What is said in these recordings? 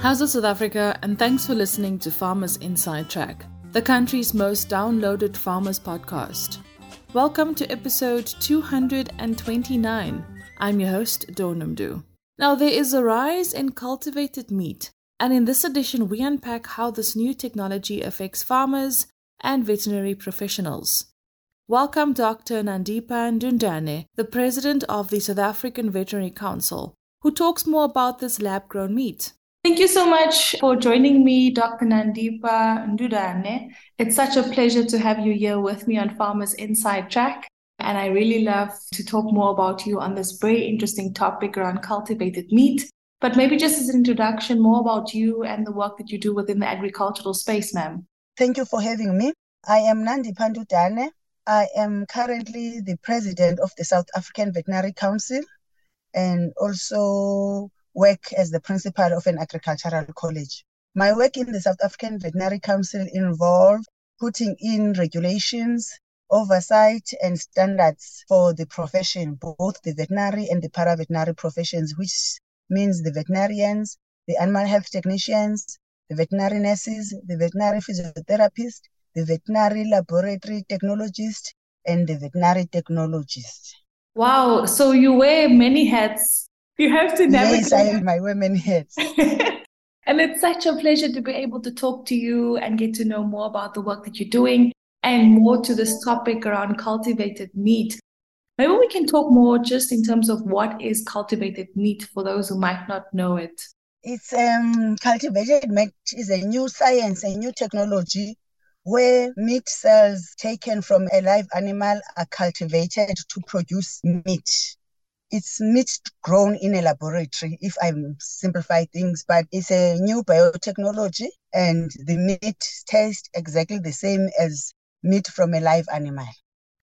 How's it, South Africa, and thanks for listening to Farmers Inside Track, the country's most downloaded farmers podcast. Welcome to episode 229. I'm your host, Donumdu. Now, there is a rise in cultivated meat, and in this edition, we unpack how this new technology affects farmers and veterinary professionals. Welcome Dr. Nandipha Ndudane, the president of the South African Veterinary Council, who talks more about this lab-grown meat. Thank you so much for joining me, Dr. Nandipha Ndudane. It's such a pleasure to have you here with me on Farmers Inside Track. And I really love to talk more about you on this very interesting topic around cultivated meat. But maybe just as an introduction, more about you and the work that you do within the agricultural space, ma'am. Thank you for having me. I am Nandipha Ndudane. I am currently the president of the South African Veterinary Council and also work as the principal of an agricultural college. My work in the South African Veterinary Council involved putting in regulations, oversight, and standards for the profession, both the veterinary and the para-veterinary professions, which means the veterinarians, the animal health technicians, the veterinary nurses, the veterinary physiotherapists, the veterinary laboratory technologists, and the veterinary technologists. Wow, so you wear many hats. You have to navigate. Yes, I wear many hats. And it's such a pleasure to be able to talk to you and get to know more about the work that you're doing and more to this topic around cultivated meat. Maybe we can talk more just in terms of what is cultivated meat for those who might not know it. It's cultivated meat is a new science, a new technology where meat cells taken from a live animal are cultivated to produce meat. It's meat grown in a laboratory, if I simplify things, but it's a new biotechnology and the meat tastes exactly the same as meat from a live animal.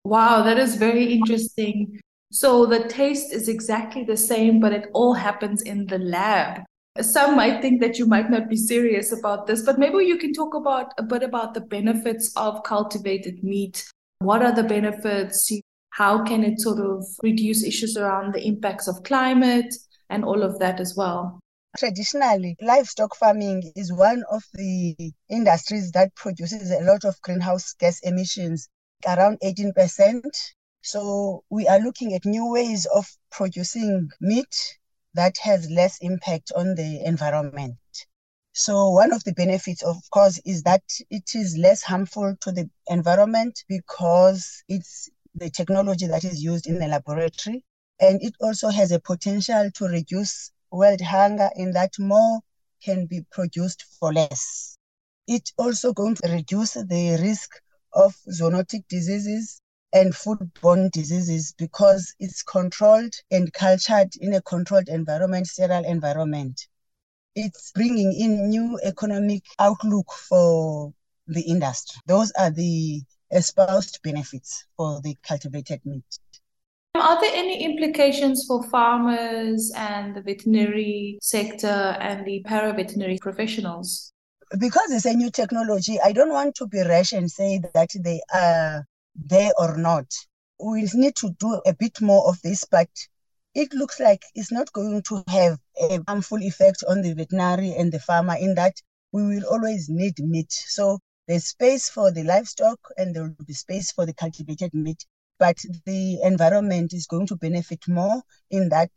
Wow, that is very interesting. So the taste is exactly the same, but it all happens in the lab. Some might think that you might not be serious about this, but maybe you can talk about a bit about the benefits of cultivated meat. What are the benefits? How can it sort of reduce issues around the impacts of climate and all of that as well? Traditionally, livestock farming is one of the industries that produces a lot of greenhouse gas emissions, around 18%. So we are looking at new ways of producing meat that has less impact on the environment. So one of the benefits, of course, is that it is less harmful to the environment because it's the technology that is used in the laboratory. And it also has a potential to reduce world hunger in that more can be produced for less. It's also going to reduce the risk of zoonotic diseases and foodborne diseases because it's controlled and cultured in a controlled environment, sterile environment. It's bringing in new economic outlook for the industry. Those are the espoused benefits for the cultivated meat. Are there any implications for farmers and the veterinary sector and the para-veterinary professionals? Because it's a new technology, I don't want to be rash and say that they are there or not. We'll need to do a bit more of this, but it looks like it's not going to have a harmful effect on the veterinary and the farmer in that we will always need meat. So there's space for the livestock and there will be space for the cultivated meat, but the environment is going to benefit more in that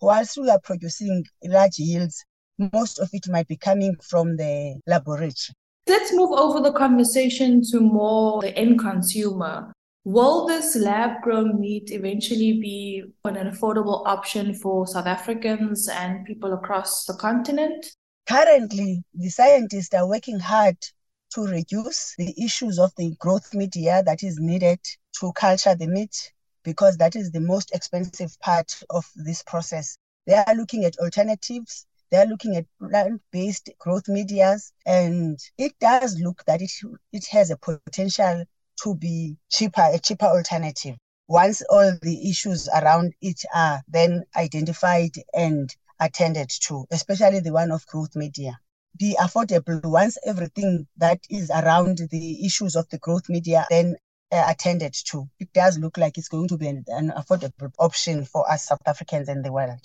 whilst we are producing large yields, most of it might be coming from the laboratory. Let's move over the conversation to more the end consumer. Will this lab-grown meat eventually be an affordable option for South Africans and people across the continent? Currently, the scientists are working hard to reduce the issues of the growth media that is needed to culture the meat, because that is the most expensive part of this process. They are looking at alternatives. They are looking at plant-based growth medias, and it does look that it has a potential to be a cheaper alternative. Once all the issues around it are then identified and attended to, especially the one of growth media. Be affordable once everything that is around the issues of the growth media then attended to. It does look like it's going to be an affordable option for us South Africans and the world.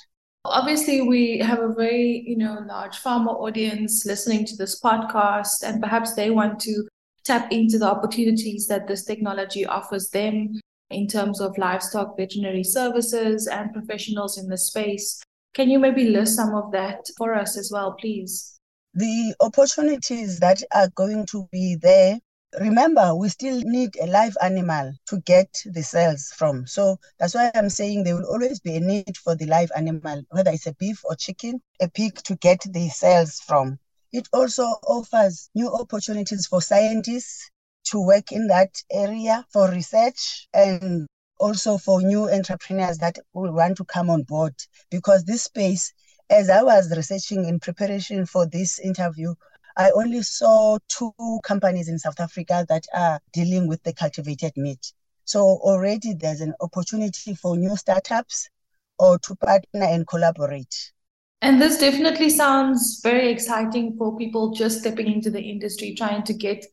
Obviously, we have a very, large farmer audience listening to this podcast, and perhaps they want to tap into the opportunities that this technology offers them in terms of livestock veterinary services and professionals in the space. Can you maybe list some of that for us as well, please? The opportunities that are going to be there. Remember, we still need a live animal to get the cells from. So that's why I'm saying there will always be a need for the live animal, whether it's a beef or chicken, a pig, to get the cells from. It also offers new opportunities for scientists to work in that area for research, and also for new entrepreneurs that will want to come on board, because this space, as I was researching in preparation for this interview, I only saw 2 companies in South Africa that are dealing with the cultivated meat. So already there's an opportunity for new startups or to partner and collaborate. And this definitely sounds very exciting for people just stepping into the industry, trying to get,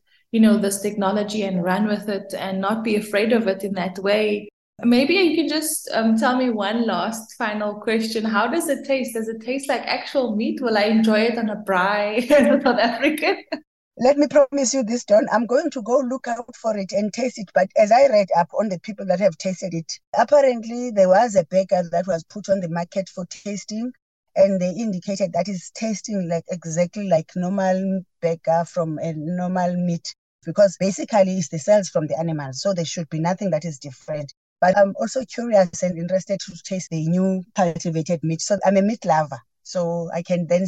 this technology and run with it and not be afraid of it in that way. Maybe you can just tell me one last final question. How does it taste? Does it taste like actual meat? Will I enjoy it on a braai in South Africa? Let me promise you this, Don. I'm going to go look out for it and taste it. But as I read up on the people that have tasted it, apparently there was a burger that was put on the market for tasting, and they indicated that it's tasting like exactly like normal burger from a normal meat, because basically it's the cells from the animal. So there should be nothing that is different. But I'm also curious and interested to taste the new cultivated meat. So I'm a meat lover. So I can then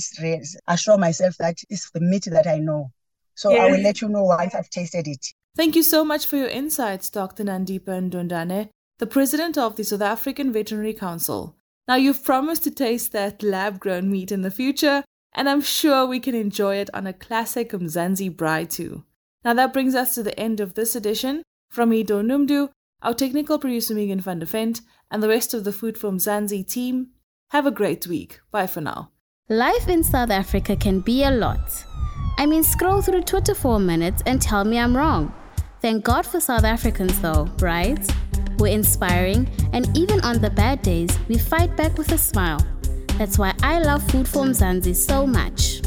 assure myself that it's the meat that I know. So yeah. I will let you know once I've tasted it. Thank you so much for your insights, Dr. Nandipha Ndudane, the president of the South African Veterinary Council. Now, you've promised to taste that lab-grown meat in the future, and I'm sure we can enjoy it on a classic Mzansi braai too. Now, that brings us to the end of this edition. From me, Donumdu, our technical producer Megan van der Vent, and the rest of the Food for Mzansi team, have a great week. Bye for now. Life in South Africa can be a lot. I mean, scroll through Twitter for a minute and tell me I'm wrong. Thank God for South Africans though, right? We're inspiring, and even on the bad days, we fight back with a smile. That's why I love Food for Mzansi so much.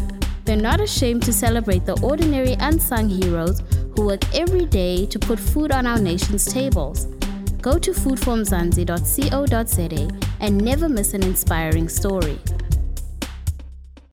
They're not ashamed to celebrate the ordinary unsung heroes who work every day to put food on our nation's tables. Go to foodformzansi.co.za and never miss an inspiring story.